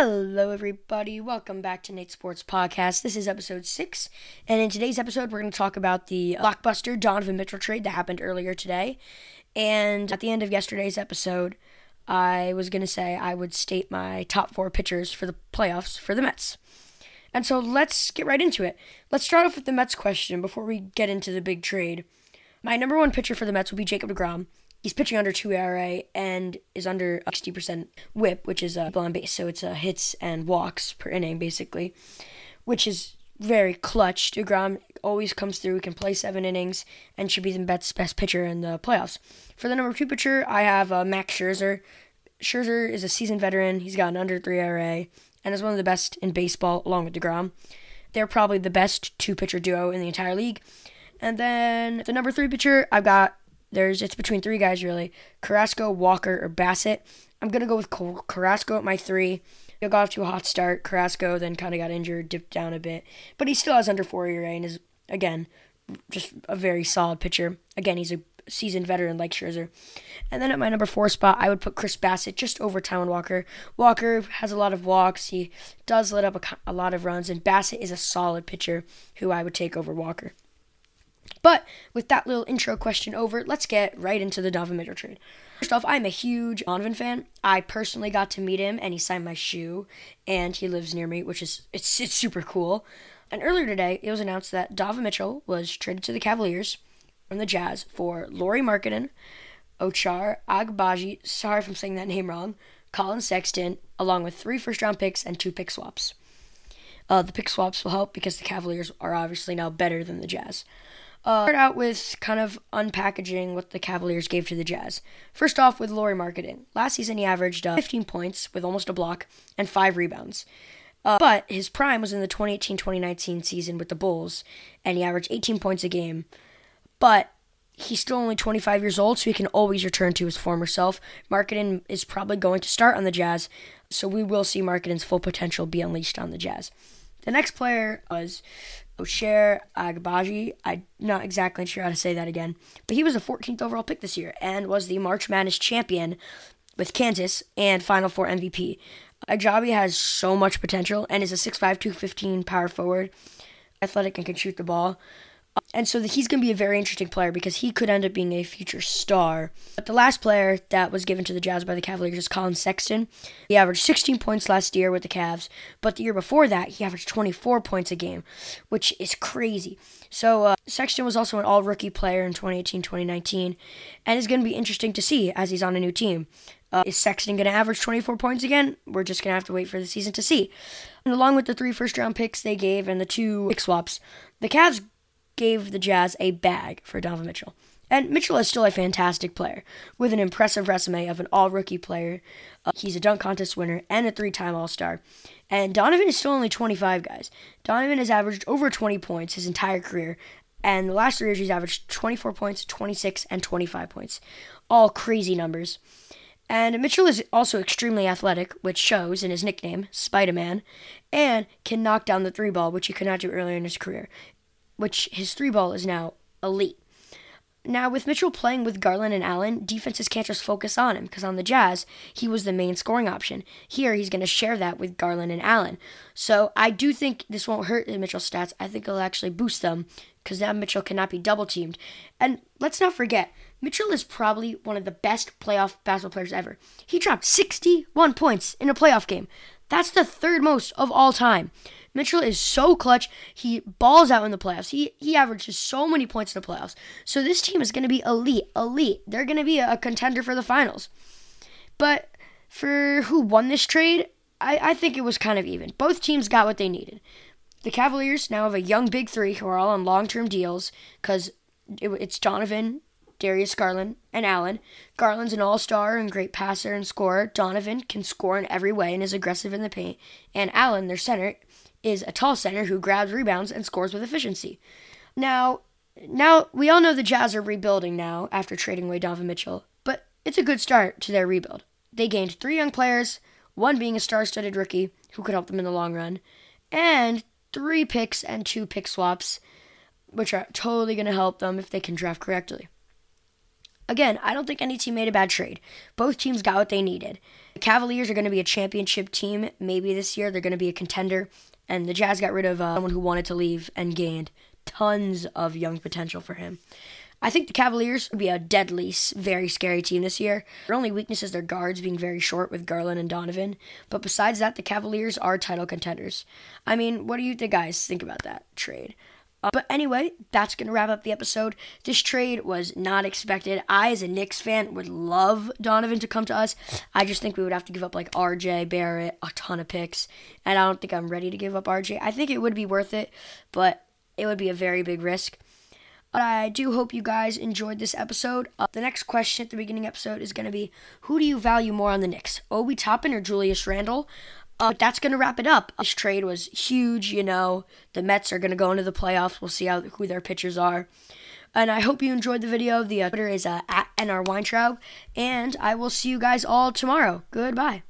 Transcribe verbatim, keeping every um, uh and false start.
Hello everybody, welcome back to Nate Sports Podcast. This is episode six, and in today's episode we're going to talk about the blockbuster Donovan Mitchell trade that happened earlier today. And at the end of yesterday's episode, I was going to say I would state my top four pitchers for the playoffs for the Mets. And so let's get right into it. Let's start off with the Mets question before we get into the big trade. My number one pitcher for the Mets will be Jacob deGrom. He's pitching under two E R A and is under sixty percent whip, which is a on base, so it's a hits and walks per inning, basically, which is very clutch. DeGrom always comes through, can play seven innings, and should be the best, best pitcher in the playoffs. For the number two pitcher, I have uh, Max Scherzer. Scherzer is a seasoned veteran. He's got an under three E R A and is one of the best in baseball, along with DeGrom. They're probably the best two-pitcher duo in the entire league. And then the number three pitcher, I've got There's It's between three guys, really. Carrasco, Walker, or Bassett. I'm going to go with Carrasco at my three. He got off to a hot start. Carrasco then kind of got injured, dipped down a bit. But he still has under four E R A and is, again, just a very solid pitcher. Again, he's a seasoned veteran like Scherzer. And then at my number four spot, I would put Chris Bassett just over Tywin Walker. Walker has a lot of walks. He does let up a, a lot of runs. And Bassett is a solid pitcher who I would take over Walker. But with that little intro question over, let's get right into the Donovan Mitchell trade. First off, I'm a huge Donovan fan. I personally got to meet him, and he signed my shoe, and he lives near me, which is it's, it's super cool. And earlier today, it was announced that Donovan Mitchell was traded to the Cavaliers from the Jazz for Lauri Markkanen, Ochai Agbaji, sorry if I'm saying that name wrong, Colin Sexton, along with three first-round picks and two pick swaps. Uh, the pick swaps will help because the Cavaliers are obviously now better than the Jazz. Uh, start out with kind of unpackaging what the Cavaliers gave to the Jazz. First off, with Lauri Markkanen. Last season, he averaged uh, fifteen points with almost a block and five rebounds. Uh, but his prime was in the twenty eighteen twenty nineteen season with the Bulls, and he averaged eighteen points a game. But he's still only twenty-five years old, so he can always return to his former self. Markkanen is probably going to start on the Jazz, so we will see Markkanen's full potential be unleashed on the Jazz. The next player was Ochai Agbaji. I'm not exactly sure how to say that again, but he was the fourteenth overall pick this year and was the March Madness champion with Kansas and Final Four M V P. Agbaji has so much potential and is a six five, two fifteen power forward, athletic and can shoot the ball. And so he's going to be a very interesting player because he could end up being a future star. But the last player that was given to the Jazz by the Cavaliers is Colin Sexton. He averaged sixteen points last year with the Cavs, but the year before that, he averaged twenty-four points a game, which is crazy. So uh, Sexton was also an all-rookie player in twenty eighteen twenty nineteen, and it's going to be interesting to see as he's on a new team. Uh, is Sexton going to average twenty-four points again? We're just going to have to wait for the season to see. And along with the three first-round picks they gave and the two pick swaps, the Cavs gave the Jazz a bag for Donovan Mitchell. And Mitchell is still a fantastic player with an impressive resume of an all-rookie player. Uh, he's a dunk contest winner and a three-time All-Star. And Donovan is still only twenty-five, guys. Donovan has averaged over twenty points his entire career. And the last three years, he's averaged twenty-four points, twenty-six, and twenty-five points. All crazy numbers. And Mitchell is also extremely athletic, which shows in his nickname, Spider-Man, and can knock down the three ball, which he could not do earlier in his career, which his three ball is now elite. Now, with Mitchell playing with Garland and Allen, defenses can't just focus on him, because on the Jazz, he was the main scoring option. Here, he's going to share that with Garland and Allen. So I do think this won't hurt the Mitchell stats. I think it'll actually boost them, because now Mitchell cannot be double-teamed. And let's not forget, Mitchell is probably one of the best playoff basketball players ever. He dropped sixty-one points in a playoff game. That's the third most of all time. Mitchell is so clutch. He balls out in the playoffs. He he averages so many points in the playoffs. So this team is going to be elite, elite. They're going to be a, a contender for the finals. But for who won this trade, I, I think it was kind of even. Both teams got what they needed. The Cavaliers now have a young big three who are all on long-term deals because it, it's Donovan, Darius Garland, and Allen. Garland's an all-star and great passer and scorer. Donovan can score in every way and is aggressive in the paint. And Allen, their center, is a tall center who grabs rebounds and scores with efficiency. Now, now we all know the Jazz are rebuilding now after trading away Donovan Mitchell, but it's a good start to their rebuild. They gained three young players, one being a star-studded rookie who could help them in the long run, and three picks and two pick swaps, which are totally going to help them if they can draft correctly. Again, I don't think any team made a bad trade. Both teams got what they needed. The Cavaliers are going to be a championship team maybe this year. They're going to be a contender. And the Jazz got rid of uh, someone who wanted to leave and gained tons of young potential for him. I think the Cavaliers will be a deadly, very scary team this year. Their only weakness is their guards being very short with Garland and Donovan. But besides that, the Cavaliers are title contenders. I mean, what do you think, guys, think about that trade? Uh, but anyway, that's going to wrap up the episode. This trade was not expected. I, as a Knicks fan, would love Donovan to come to us. I just think we would have to give up, like, R J, Barrett, a ton of picks. And I don't think I'm ready to give up R J. I think it would be worth it, but it would be a very big risk. But I do hope you guys enjoyed this episode. Uh, the next question at the beginning episode is going to be, who do you value more on the Knicks, Obi Toppin or Julius Randle? Uh, that's going to wrap it up. This trade was huge, you know. The Mets are going to go into the playoffs. We'll see how who their pitchers are. And I hope you enjoyed the video. The uh, Twitter is uh, at N R Weintraub. And I will see you guys all tomorrow. Goodbye.